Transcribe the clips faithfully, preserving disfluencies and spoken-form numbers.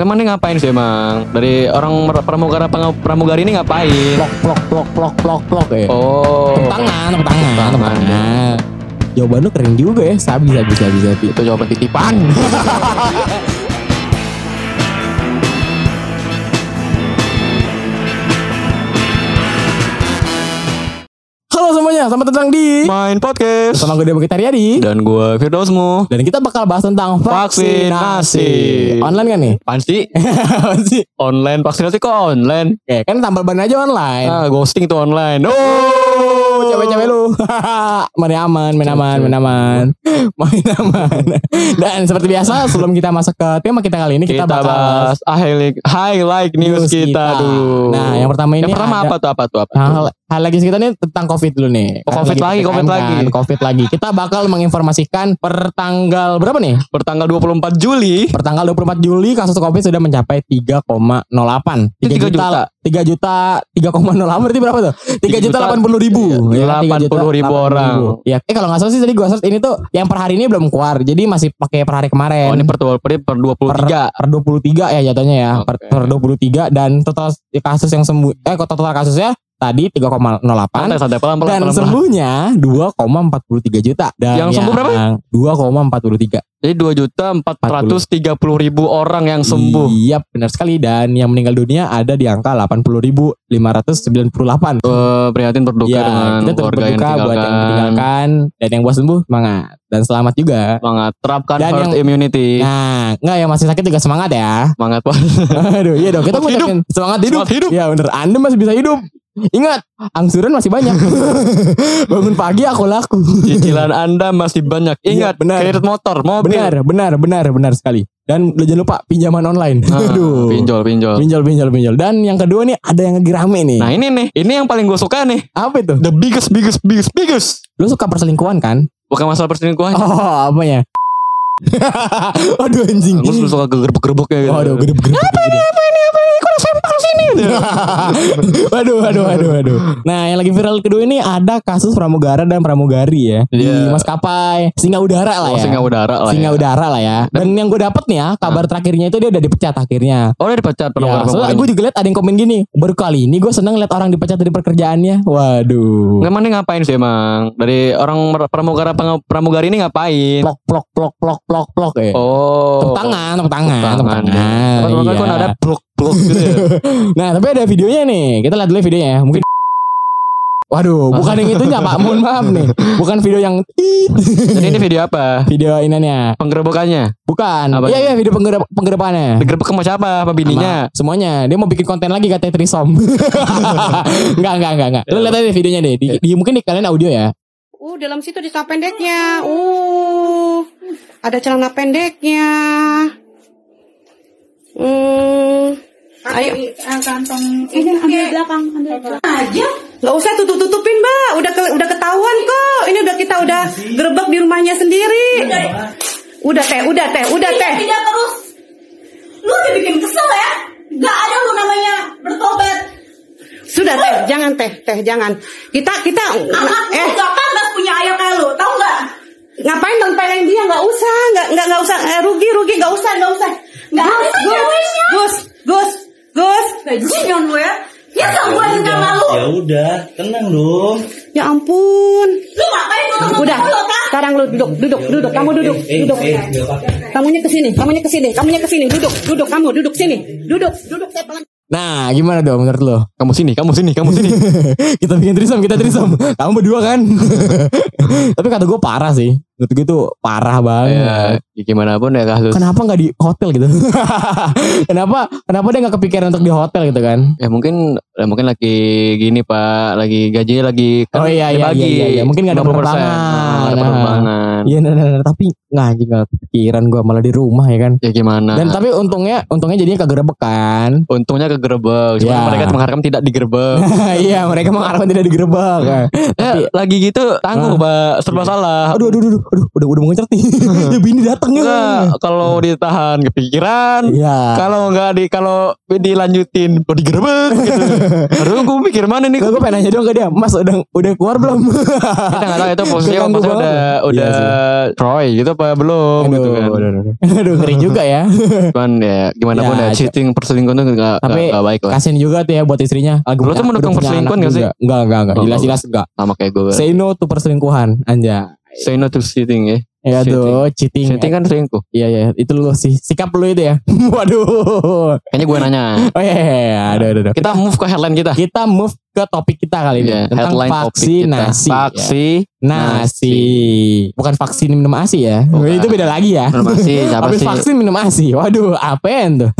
Emang ini ngapain sih emang? Dari orang pramugara pramugari ini ngapain? Plok plok plok plok plok plok ya. Oh. Tangan, tangan, tangan. Jawaban lu keren juga ya. Sabi sabi sabi sabi. Itu jawaban titipan. Selamat datang di Main Podcast bersama gue Demo Kitaryadi dan gue Firdausmu. Dan kita bakal bahas tentang vaksinasi, vaksinasi. Online kan nih? Pansi Pansi online, vaksinasi kok online? Ya kan tambal ban aja online. Ah, ghosting tuh online. Oh, cewek-cewek lu. Main aman, main aman, main aman Main aman Dan seperti biasa sebelum kita masuk ke tema kita kali ini, Kita, kita bakal bahas highlight, highlight news, news kita, kita dulu. Nah yang pertama ini Yang pertama ada, apa tuh? Apa tuh? Apa tuh? Hal lagi kita nih tentang COVID dulu nih. Oh, COVID lagi, COVID lagi. COVID lagi. Kita bakal menginformasikan per tanggal berapa nih? Per tanggal dua puluh empat Juli. Per tanggal dua puluh empat Juli kasus COVID sudah mencapai tiga koma nol delapan. tiga, tiga juta. tiga juta tiga koma nol delapan berarti berapa tuh? tiga juta delapan puluh ribu. Ya, delapan puluh ribu orang. Ya, eh kalau enggak salah sih tadi gua search ini tuh yang per hari ini belum keluar. Jadi masih pakai per hari kemarin. Oh, ini per per dua puluh tiga. Per dua puluh tiga ya jatuhnya ya. Okay. Per dua puluh tiga dan total kasus yang sembuh eh total kasusnya tadi tiga koma nol delapan dan sembuhnya dua koma empat tiga juta dan yang, yang sembuh berapa? dua koma empat tiga. Jadi dua juta empat ratus tiga puluh ribu orang yang sembuh. Iya benar sekali. Dan yang meninggal dunia ada di angka delapan puluh ribu lima ratus sembilan puluh delapan. uh, Prihatin berduka ya, dengan kita keluarga yang ditinggalkan. Buat yang ditinggalkan dan yang buat sembuh semangat dan selamat juga. Semangat terapkan dan herd yang, immunity. Nah, enggak yang masih sakit juga semangat ya. Semangat Pak. Aduh, iya dong. Kita mau hidup. Semangat hidup. Semangat hidup. Ya bener. Anda masih bisa hidup. Ingat, angsuran masih banyak. Bangun pagi aku laku. Cicilan Anda masih banyak. Ingat, ya, kredit motor, mobil. Benar, benar, benar, benar sekali. Dan jangan lupa pinjaman online. Ah, aduh. Pinjol, pinjol. Pinjol, pinjol, pinjol. Dan yang kedua nih ada yang lagi rame nih. Nah, ini nih. Ini yang paling gue suka nih. Apa itu? The biggest, biggest, biggest, biggest. Lu suka perselingkuhan kan? Bukan masalah perselingkuhan. Oh, apanya? Aduh anjing. Lu suka gerbek-gerbeknya gitu. Aduh, gerbek-gerbek. Apa ini? Apa ini? Apa ini? Kok sempal sini? Waduh, waduh, waduh, waduh. Nah, yang lagi viral kedua ini ada kasus pramugara dan pramugari ya. Yeah. Di maskapai Singa Udara lah ya. Oh, Singa Udara lah. Singa ya. Udara lah ya. Dan, Dan yang gue dapet nih ya, kabar nah. terakhirnya itu dia udah dipecat akhirnya. Oh, udah dipecat pramugara. Ya, soalnya gue juga liat ada yang komen gini, baru kali ini gue seneng liat orang dipecat dari pekerjaannya. Waduh. Emang ini ngapain sih emang? Dari orang pramugara pramugari ini ngapain? Plok plok plok plok plok plok ya. Oh. Tepuk tangan, tepuk tangan, tepuk tangan. Tepuk tangan. Iya. Ada blok blok gitu. Nah, tapi ada videonya nih. Kita lihat dulu videonya ya. Mungkin waduh, bukan yang itunya Pak. Mohon maaf nih. Bukan video yang jadi ini video apa? Video inannya. Penggerebekannya? Bukan. Iya iya video penggereb- penggerebekannya. Digerebek sama siapa? Apa bininya? Sama semuanya. Dia mau bikin konten lagi katanya Trisom. Enggak enggak enggak enggak. Lu lihat aja videonya deh. Di, di, mungkin di kalian audio ya. Uh, dalam situ di celana pendeknya. Uh. Ada celana pendeknya. Hmm. Ayo kantong ini ambil belakang, ambil belakang aja. Nggak usah tutup-tutupin, Mbak. Udah ke, udah ketahuan kok. Ini udah kita udah gerebek di rumahnya sendiri. Udah teh, udah teh, udah teh. Tidak terus. Lu udah bikin kesel ya? Gak ada lu namanya bertobat. Sudah teh, jangan teh, teh jangan. Kita kita eh gak pantas punya ayah kayak lu, tahu nggak? Ngapain bang peleng dia? Nggak usah, nggak nggak nggak usah rugi rugi, nggak usah, nggak usah. Nggak harus. Gus, Gus, Gus. Gus, gajian lu ya. Ya sanggup enggak malu. Ya udah, tenang lu. Ya ampun. Lu ngapain lu? Udah. Sekarang lu duduk, duduk, duduk. Kamu duduk, duduk. Kamunya ke sini, kamunya ke sini, kamunya ke sini. Duduk, duduk kamu, duduk sini. Duduk, duduk saya pelan. Nah, gimana dong menurut lo? Kamu sini, kamu sini, kamu sini. Kita bikin threesome, kita threesome. Kamu berdua kan? Tapi kata gue parah sih. Menurut gue tuh parah banget. Ya, gimana pun ya kasus. Kenapa gak di hotel gitu? Kenapa Kenapa dia gak kepikiran untuk di hotel gitu kan? Ya mungkin ya mungkin lagi gini pak. Lagi gajinya lagi kan. Oh iya iya, iya iya iya. Mungkin gak ada penerbangan. Nah, iya nah, nah, nah, tapi nah, gak kepikiran gue malah di rumah ya kan. Ya gimana. Dan tapi untungnya Untungnya jadinya kegerebek kan. Untungnya kegerebek gerebek, cuma ya. Mereka mengharapkan tidak digerebek. Iya, mereka mengharapkan tidak digerebek. Kan. Ya, lagi gitu tangguh, Mbak, nah. serba salah. Aduh, aduh, aduh, aduh, udah udah mengecer nih. Ya bini datangnya. Nah, kalau ditahan kepikiran, ya. Kalau enggak di kalau dilanjutin mau digerebek gitu. Aduh, gue mikir mana nih? Gue pengen nanya dong ke dia, Mas udah udah keluar belum? Kita enggak tahu itu posisinya udah udah Troy gitu apa belum aduh, gitu kan. Aduh, aduh, aduh. Ngeri juga ya. Cuman ya gimana pun ya, ya cheating perselingkuhan itu gak, tapi gak baik lah. Kasian juga tuh ya buat istrinya. Lu tuh mendukung perselingkuhan gak sih? Enggak, enggak, enggak. Jelas-jelas enggak. Sama kayak gue. Say no to perselingkuhan anjay. Say no to cheating ya. Ya tuh cheating. Cheating kan selingkuh. Iya ya, itu lu sih sikap lu itu ya. Waduh. Kayaknya gue nanya. Oh iya, iya. Aduh, aduh, aduh. Kita move ke headline kita. Kita move ke topik kita kali ini. Yeah, tentang vaksinasi. Vaksinasi. Ya. Bukan vaksin minum ASI ya. Bukan. Itu beda lagi ya. Minum ASI siapa sih? Habis vaksin minum ASI. Waduh, apaan tuh?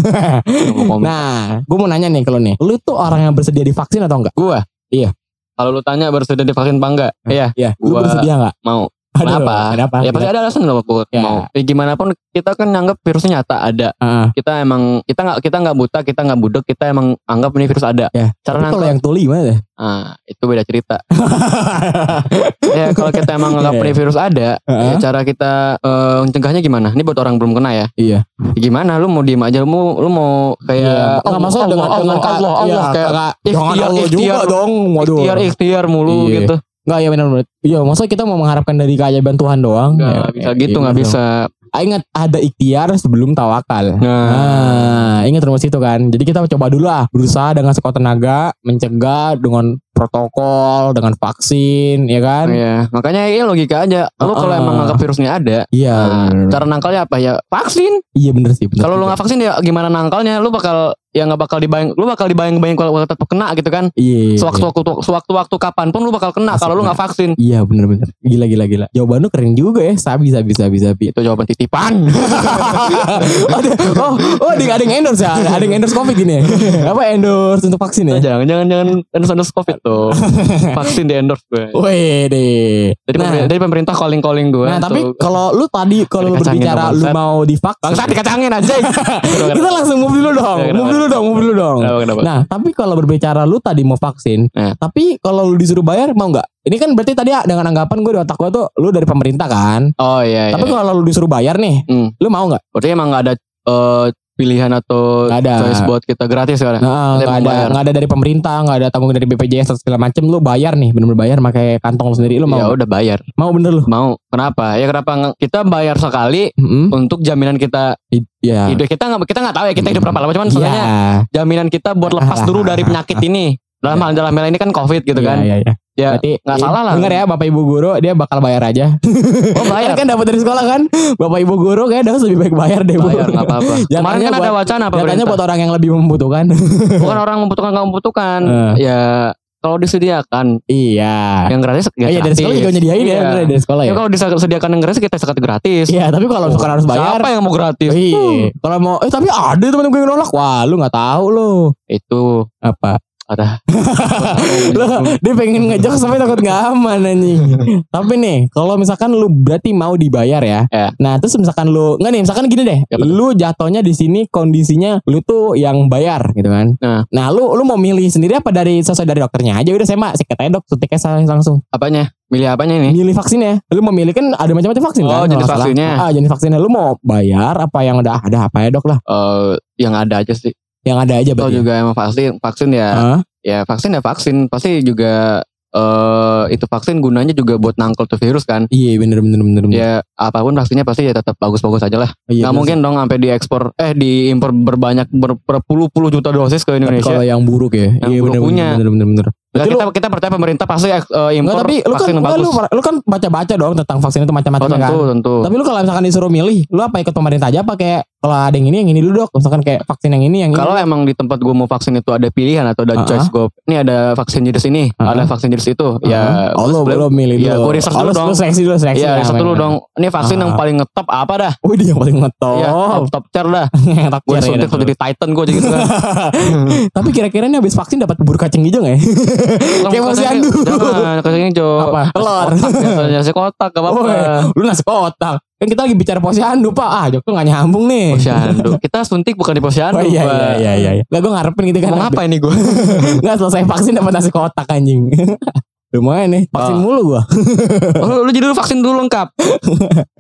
Nah, gue mau nanya nih kalau nih. Lu tuh orang yang bersedia divaksin atau enggak? Gue? Iya. Kalau lu tanya bersedia divaksin apa enggak? Iya. Iya. Lu bersedia enggak? Mau. Aduh, kenapa? Kenapa? Ya pasti ada alasan loh aku ya. Mau. Ya, gimana pun kita kan nganggap virusnya nyata ada. Uh. Kita emang kita nggak kita nggak buta, kita nggak budek, kita emang anggap ini virus ada. Ya. Karena kalau yang tuli gimana? Ah, itu beda cerita. Ya kalau kita emang nganggap ini virus ada, uh-huh. ya, cara kita uh, mencegahnya gimana? Ini buat orang belum kena ya? Iya. Ya, gimana? Lu mau diem aja? Lu mau lu mau kayak? Nggak masuk dengan Allah Allah Allah kayak ikhtiar ikhtiar dong, ikhtiar ikhtiar mulu gitu. Enggak ya benar banget. Iya, masa kita mau mengharapkan dari keajaiban Tuhan doang? Enggak ya, bisa gitu, enggak iya, bisa. Ingat ada ikhtiar sebelum tawakal. Nah, nah ingat rumus itu kan. Jadi kita coba dulu lah, berusaha dengan sekuat tenaga mencegah dengan protokol, dengan vaksin, ya kan? Iya. Makanya ini logika aja. Lu kalau uh, emang nganggap virusnya ada, iya. Nah, cara nangkalnya apa ya? Vaksin. Iya benar sih. Kalau lu nggak vaksin ya gimana nangkalnya? Lu bakal ya nggak bakal dibayang, lu bakal dibayang-bayang kalau tetap kena gitu kan? Iya. Sewaktu-waktu, sewaktu-waktu kapan pun lu bakal kena kalau lu nggak vaksin. Iya benar-benar. Gila gila gila. Jawaban lu keren juga ya. Sabi sabi sabi sabi. Itu jawaban titipan. oh oh ada yang endorse ya? Ada yang endorse covid ini? Apa endorse untuk vaksin ya? Jangan jangan jangan endorse endorse covid. Tuh, vaksin di endorse gue. Wih deh. Dari, nah, pemerintah, dari pemerintah calling-calling gue. Nah tapi kalau lu tadi kalau berbicara lu mau divaksin. Bangsat dikacangin aja. Kita langsung move dulu dong. Ya, move dulu dong, move dulu dong. Kenapa, kenapa. Nah tapi kalau berbicara lu tadi mau vaksin. Nah. Tapi kalau lu disuruh bayar mau gak? Ini kan berarti tadi dengan anggapan gue di otak gue tuh lu dari pemerintah kan. Oh iya. Tapi iya. Kalau lu disuruh bayar nih. Hmm. Lu mau gak? Berarti emang gak ada... Uh, pilihan atau ada. Choice buat kita gratis kan? Nah, gak ada, gak ada dari pemerintah, gak ada tanggung dari B P J S atau segala macem. Lu bayar nih, bener-bener bayar, pakai kantong lu sendiri. Lu mau? Ya udah bayar. Mau bener lu? Mau. Kenapa? Ya kenapa kita bayar sekali mm-hmm. untuk jaminan kita yeah. hidup kita nggak kita nggak tahu ya kita hidup berapa lama. Cuman yeah. soalnya jaminan kita buat lepas dulu dari penyakit ini. Dalam hal dalam hal ini kan covid gitu yeah, kan? Yeah, yeah. Ya, berarti nggak salah lah. Dengar ya Bapak Ibu guru, dia bakal bayar aja. Oh bayar kan dapat dari sekolah kan? Bapak Ibu guru kayak harus lebih baik bayar deh. Bayar nggak apa-apa. Kemarin kan buat, ada wacana apa? Katanya buat orang yang lebih membutuhkan. Bukan orang membutuhkan nggak membutuhkan. Uh. Ya kalau disediakan. Iya. Yang gratis. Gratis. Iya dari sekolah juga nyediain iya. ya dari sekolah ya. Ya kalau disediakan yang gratis kita sekat gratis. Iya tapi kalau oh, harus bayar. Siapa yang mau gratis? Iya. Hmm. Kalau mau, eh tapi ada teman-teman gue yang nolak. Wah lu nggak tahu lo. Itu apa? Ada. Loh, dia pengen ngejok sampai takut gak aman anjing. Tapi nih, kalau misalkan lu berarti mau dibayar ya. Yeah. Nah, terus misalkan lu enggak nih, misalkan gini deh. Yep. Lu jatuhnya di sini kondisinya lu tuh yang bayar gitu kan. Nah, nah lu lu mau milih sendiri apa dari sesuai dari dokternya aja udah saya mah sikat aja dok, suntiknya langsung. Apanya? Milih apanya ini? Milih vaksinnya. Lu memilih kan ada macam-macam vaksin oh, kan? Oh, jenis masalah. Vaksinnya. Ah, jenis vaksinnya lu mau bayar apa yang udah ada apa ya dok lah? Uh, yang ada aja sih. Yang ada aja berarti. Atau juga emang vaksin, vaksin ya, huh? ya vaksin ya vaksin. Pasti juga uh, itu vaksin gunanya juga buat nangkal tuh virus kan. Iya bener bener bener. Ya apapun vaksinnya pasti ya tetap bagus-bagus aja lah. Iya, gak mungkin dong sampai diekspor, eh diimpor berbanyak ber, berpuluh-puluh juta dosis ke Indonesia. Kalau yang buruk ya. Yang iya, buruk bener, punya. Bener bener bener. Nggak, kita kita percaya pemerintah pasti uh, impor vaksin lu kan, yang bagus. Lu, lu kan baca-baca dong tentang vaksin itu macam-macam oh, tentu, kan. Tentu. Tapi lu kalau misalkan disuruh milih, lu apa ikut pemerintah aja apa kayak kalau ada yang ini yang ini dulu dok, misalkan kayak vaksin yang ini yang ini. Kalau emang di tempat gue mau vaksin itu ada pilihan atau ada uh-huh. choice gue. Ini ada vaksin jenis ini, uh-huh. ada vaksin jenis itu. Uh-huh. Ya, oh, lu belum milih ya, dulu. Ya, gue riset dulu dong. Lu seleksi dulu, seleksi. Ya, riset dulu dong. Ini vaksin uh-huh. yang paling ngetop apa dah? Wih, yang paling ngetop. Ya, top tier dah. Gue suntik tuh jadi Titan gue gitu kan. Tapi kira-kira ini habis vaksin dapat bubur kacang hijau enggak ya? Kayak masih andu. Jangan kacang hijau. Apa? Telur. Nasi kotak gak apa-apa. Lu nasi kotak. Kan kita lagi bicara posyandu pak. Ah Joko gak nyambung nih. Posyandu. Kita suntik bukan di posyandu. Oh iya pak. iya iya iya. Gak gue ngarepin gitu kan. Mau ngapain nih gue. Gak selesai vaksin dapat nasi kotak anjing. Lumayan nih, vaksin oh. mulu gua. Oh, lu jadi dulu vaksin dulu lengkap.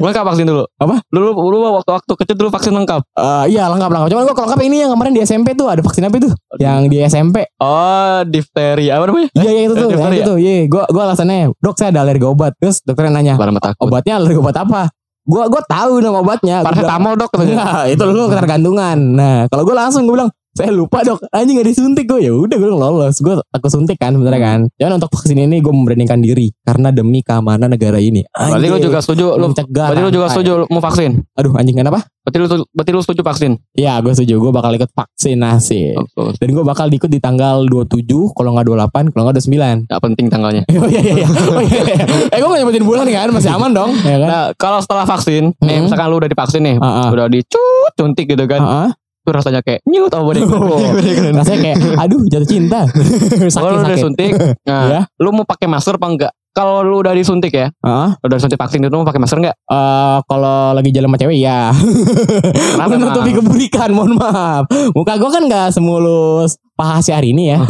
Lengkap vaksin dulu. Apa? Dulu dulu waktu-waktu kecil dulu vaksin lengkap. Uh, iya lengkap lengkap. Cuman gua kalau lengkap ini yang kemarin di S M P tuh ada vaksin apa itu? Yang di S M P. Oh, difteri. Apa namanya? Iya, yang itu tuh. Yang itu tuh. Iya, gua gua alasannya, "Dok, saya ada alergi obat." Terus dokternya nanya, "Obatnya alergi obat apa?" Gua gua tahu nama obatnya. Paracetamol, Dok. Nah, itu lu ketergantungan. Nah, kalau gua langsung gua bilang, saya lupa dok, anjing gak disuntik gue. Ya udah gue lolos, gue aku suntik kan sebenarnya kan. Jangan untuk vaksin ini gue memberanikan diri karena demi keamanan negara ini. Anjing, berarti lu juga setuju, lu mencegah. Berarti lu juga setuju mau vaksin. Aduh anjing kenapa? Berarti lu, berarti lu setuju vaksin? Iya gue setuju, gue bakal ikut vaksinasi. Oh, dan gue bakal ikut di tanggal dua puluh tujuh, kalau nggak dua puluh delapan, kalau nggak dua puluh sembilan. Gak penting tanggalnya. Oh iya iya. Oh, iya, iya. Eh gue nggak nyebutin bulan kan, masih aman dong. Ya, kan? Nah kalau setelah vaksin, nih hmm. misalkan lu udah divaksin nih, uh-uh. udah dicut suntik gitu kan. Uh-uh. Tuh rasanya kayak nyut apa deh, rasanya kayak aduh jatuh cinta. Kalau lu udah disuntik, nah, ya? Lu mau pakai masker apa enggak? Kalau lu udah disuntik ya, uh-huh. udah disuntik vaksin itu mau pakai masker nggak? Uh, kalau lagi jalan sama cewek ya. Kenapa? Menutupi keburikan, mohon maaf. Muka gue kan nggak semulus paha si hari ini ya.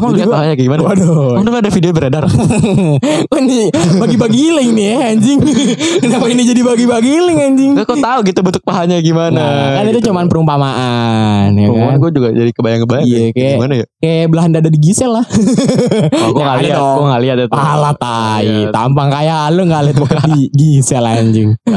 Kamu lihat pahanya kayak gimana? Waduh. Untung ada video beredar. Ini bagi-bagi link nih ya anjing. Kenapa ini jadi bagi-bagi link anjing? Gak kok tahu gitu bentuk pahanya gimana? Nah, kan gitu. Itu cuman perumpamaan. Ya perumpamaan kan? Gue juga jadi kebayang-kebayang. Iya kayak gimana ya? Kayak belahan dada di Gisel lah. Oh, gue nggak lihat. Gue nggak lihat itu. Alat tai, tampang kayak lu nggak lihat bukan di Gisel anjing. Gue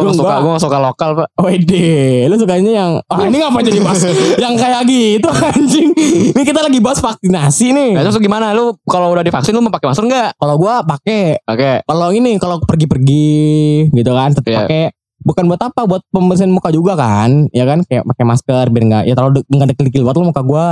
nggak suka, gue nggak suka lokal pak. Wede, lu sukanya yang ah ini ngapa jadi mas? Yang kayak gitu anjing. Ini kita lagi bahas vaksinasi nih. Nah, terus gimana lu kalau udah divaksin lu mau pakai masker enggak? Kalau gua pakai. Oke. Okay. Kalau ini kalau pergi-pergi gitu kan tetap yeah. pakai. Bukan buat apa, buat pembersihan muka juga kan. Ya kan kayak pakai masker biar enggak ya terlalu enggak de- dekil-dekil buat lu muka gua.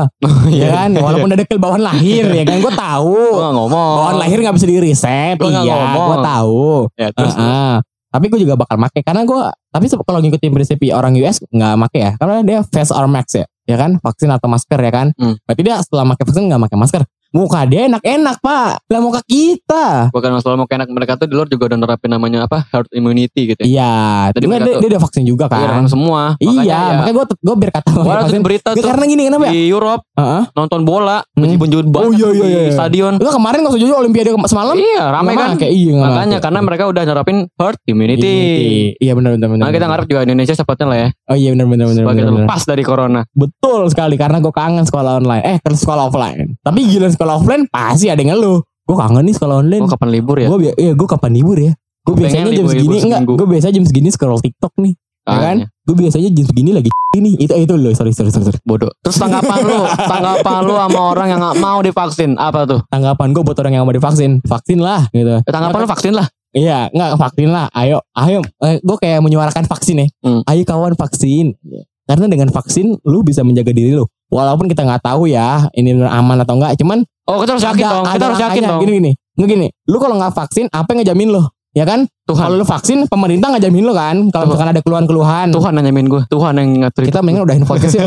Ya kan walaupun udah dekil bawaan lahir ya kan gua tahu. Gua ngomong. Bawaan lahir enggak bisa di-reset. Gua iya, ngomong. Gua tahu. Ya terus uh-uh. Tapi gue juga bakal make karena gue tapi kalau ngikutin prinsip orang U S nggak make ya karena dia face or mask ya ya kan vaksin atau masker ya kan hmm. berarti dia setelah make vaksin nggak make masker muka dia enak-enak pak lah muka kita bukan masalah muka enak mereka tuh di luar juga udah nerapin namanya apa herd immunity gitu ya iya tadi mereka dia, tuh, dia udah vaksin juga kan orang semua iya makanya, ya. Makanya gue gue biar kata vaksin berita ya, tuh karena gini kenapa ya di Europe uh-huh. nonton bola menjibun-jibun hmm. oh, iya, iya, iya. di stadion lu kemarin nggak setuju Olimpiade semalam iya ramai kan kayak, iya, makanya iya. Karena mereka udah nerapin herd immunity iya benar-benar nah kita ngarep juga Indonesia sepertinya lah ya oh iya benar-benar sebagai terlepas dari corona betul sekali karena gue kangen sekolah online eh sekolah offline tapi gila kalau offline pasti ada yang ngeluh. Gue kangen nih kalau online. Gue kapan libur ya? Gue bi- iya, gue kapan libur ya? Gue biasanya jam segini enggak. Gue biasanya jam segini scroll TikTok nih. Ya kan? Gue biasanya jam segini lagi ini itu itu loh sorry sorry sorry bodoh. Terus tanggapan lu, tanggapan lu sama orang yang enggak mau divaksin apa tuh? Tanggapan gue buat orang yang mau divaksin, vaksin lah gitu. Tanggapan lu vaksin lah. Iya, enggak vaksin lah. Ayo, ayo. Eh, gue kayak menyuarakan vaksin ya. Hmm. Ayo kawan vaksin. Karena dengan vaksin lu bisa menjaga diri lu. Walaupun kita nggak tahu ya ini aman atau enggak, cuman oh kita harus yakin dong, kita harus yakin dong. Gini gini, gini, lu kalau nggak vaksin, apa yang ngejamin lo? Ya kan? Tuhan. Kalau lu vaksin, pemerintah ngejamin lo kan? Kalau misalkan ada keluhan-keluhan, Tuhan yang nyamin gue, Tuhan yang ngatur. Kita mendingan udahin podcast ya.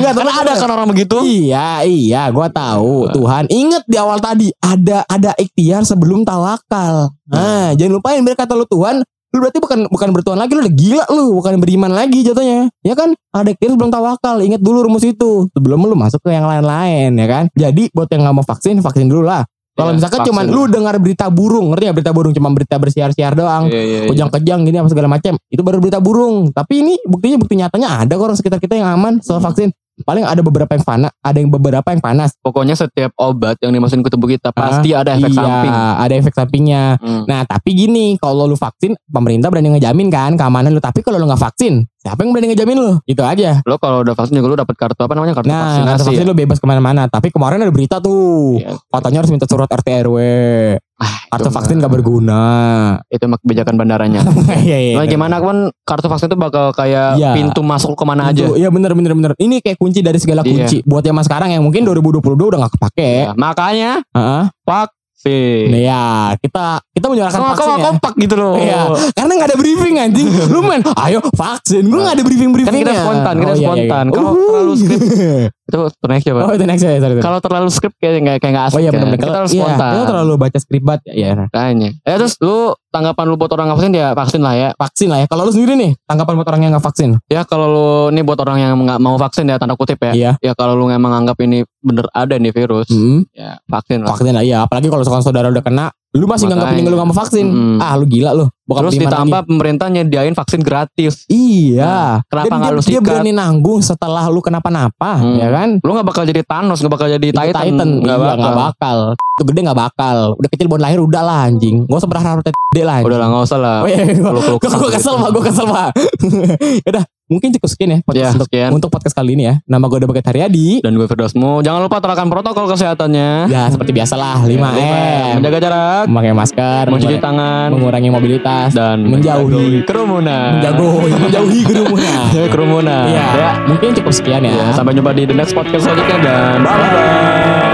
Nggak, karena ada kan orang begitu. Iya, iya, gue tahu. Tuhan, inget di awal tadi ada ada ikhtiar sebelum tawakal. Nah, jangan lupain biar kata lu Tuhan. Lu berarti bukan bukan bertuhan lagi, lu udah gila lu, bukan beriman lagi jatuhnya. Ya kan? Ada ikhtiar sebelum tawakal, ingat dulu rumus itu. Sebelum lu masuk ke yang lain-lain ya kan. Jadi buat yang enggak mau vaksin, vaksin dulu lah. Kalau ya, misalkan cuman lu dengar berita burung, ngerti ya berita burung cuma berita bersiar-siar doang. Ya, ya, Kejang-kejang ya. Gini apa segala macam. Itu baru berita burung. Tapi ini buktinya bukti nyatanya ada kok orang sekitar kita yang aman soal vaksin. Paling ada beberapa yang panas, ada yang beberapa yang panas. Pokoknya setiap obat yang dimasukin ke tubuh kita pasti ah, ada efek iya, samping. Ada efek sampingnya. Hmm. Nah, tapi gini, kalau lu vaksin, pemerintah berani ngejamin kan keamanan lu. Tapi kalau lu nggak vaksin, siapa yang berani ngejamin lu? Itu aja. Lu kalau udah vaksin juga lu dapat kartu apa namanya? Kartu nah, vaksinasi. Nah, kartu vaksin ya? Lu bebas kemana-mana. Tapi kemarin ada berita tuh, ya, katanya harus minta surat R T R W. Ah, kartu vaksin gak berguna. Itu emang kebijakan bandaranya. Iya, iya, nah, gimana kan kartu vaksin itu bakal kayak ya, pintu masuk kemana pintu, aja. Iya benar benar benar. Ini kayak kunci dari segala kunci. Iya. Buat yang mas sekarang yang mungkin dua ribu dua puluh dua udah gak kepake. Ya, makanya uh-huh. vaksin. Nah, ya kita kita menyuarakan vaksin. Kok kompak gitu loh. Ya, karena gak ada briefing anjing. Lu men, ayo vaksin. Gue nah, gak ada briefing briefingnya. Kan kita spontan, kita oh, spontan. Iya, iya. Kalau terlalu skrip. Itu The Next Show. Oh, The Next Show ya, sorry. Kalau terlalu skrip kayak enggak kayak enggak asik. Oh iya, benar-benar. Kita harus spontan. Iya, terlalu baca skrip banget ya. Tanya. Eh terus lu tanggapan lu buat orang enggak vaksin, dia vaksin lah ya. Vaksin lah ya. Kalau lu sendiri nih, tanggapan buat orang yang enggak vaksin. Ya kalau lu nih buat orang yang enggak mau vaksin ya tanda kutip ya. Iya. Ya kalau lu emang anggap ini bener ada nih virus. Hmm. Ya vaksin lah. Vaksin lah iya, apalagi kalau saudara udah kena, lu masih nganggap ini lu enggak mau vaksin. Mm-hmm. Ah, lu gila lu. Bukan terus ditambah ini. Pemerintah nyediain vaksin gratis. Iya. Nah, kenapa enggak lu sikat? Dia berani nanggung setelah lu kenapa-napa, hmm. ya kan? Lu enggak bakal jadi Thanos, enggak bakal jadi Titan. Titan enggak iya, bakal. bakal. Itu gede enggak bakal. Udah kecil baru lahir udah lah anjing. Enggak usah berharap gede lah. Udah lah enggak usah lah. Gua kesel mah, gua kesel mah. Udah. Mungkin cukup sekian ya podcast ya, untuk, sekian. untuk podcast kali ini ya. Nama gue Dabaget Haryadi dan gue Firdosmu. Jangan lupa terapkan protokol kesehatannya. Ya seperti biasalah, lima M. Menjaga jarak, memakai masker, mencuci tangan, mengurangi mobilitas dan menjauhi kerumunan. Menjauhi menjauhi kerumunan. kerumunan. Ya. ya, mungkin cukup sekian ya. ya. Sampai jumpa di the next podcast selanjutnya dan bye bye.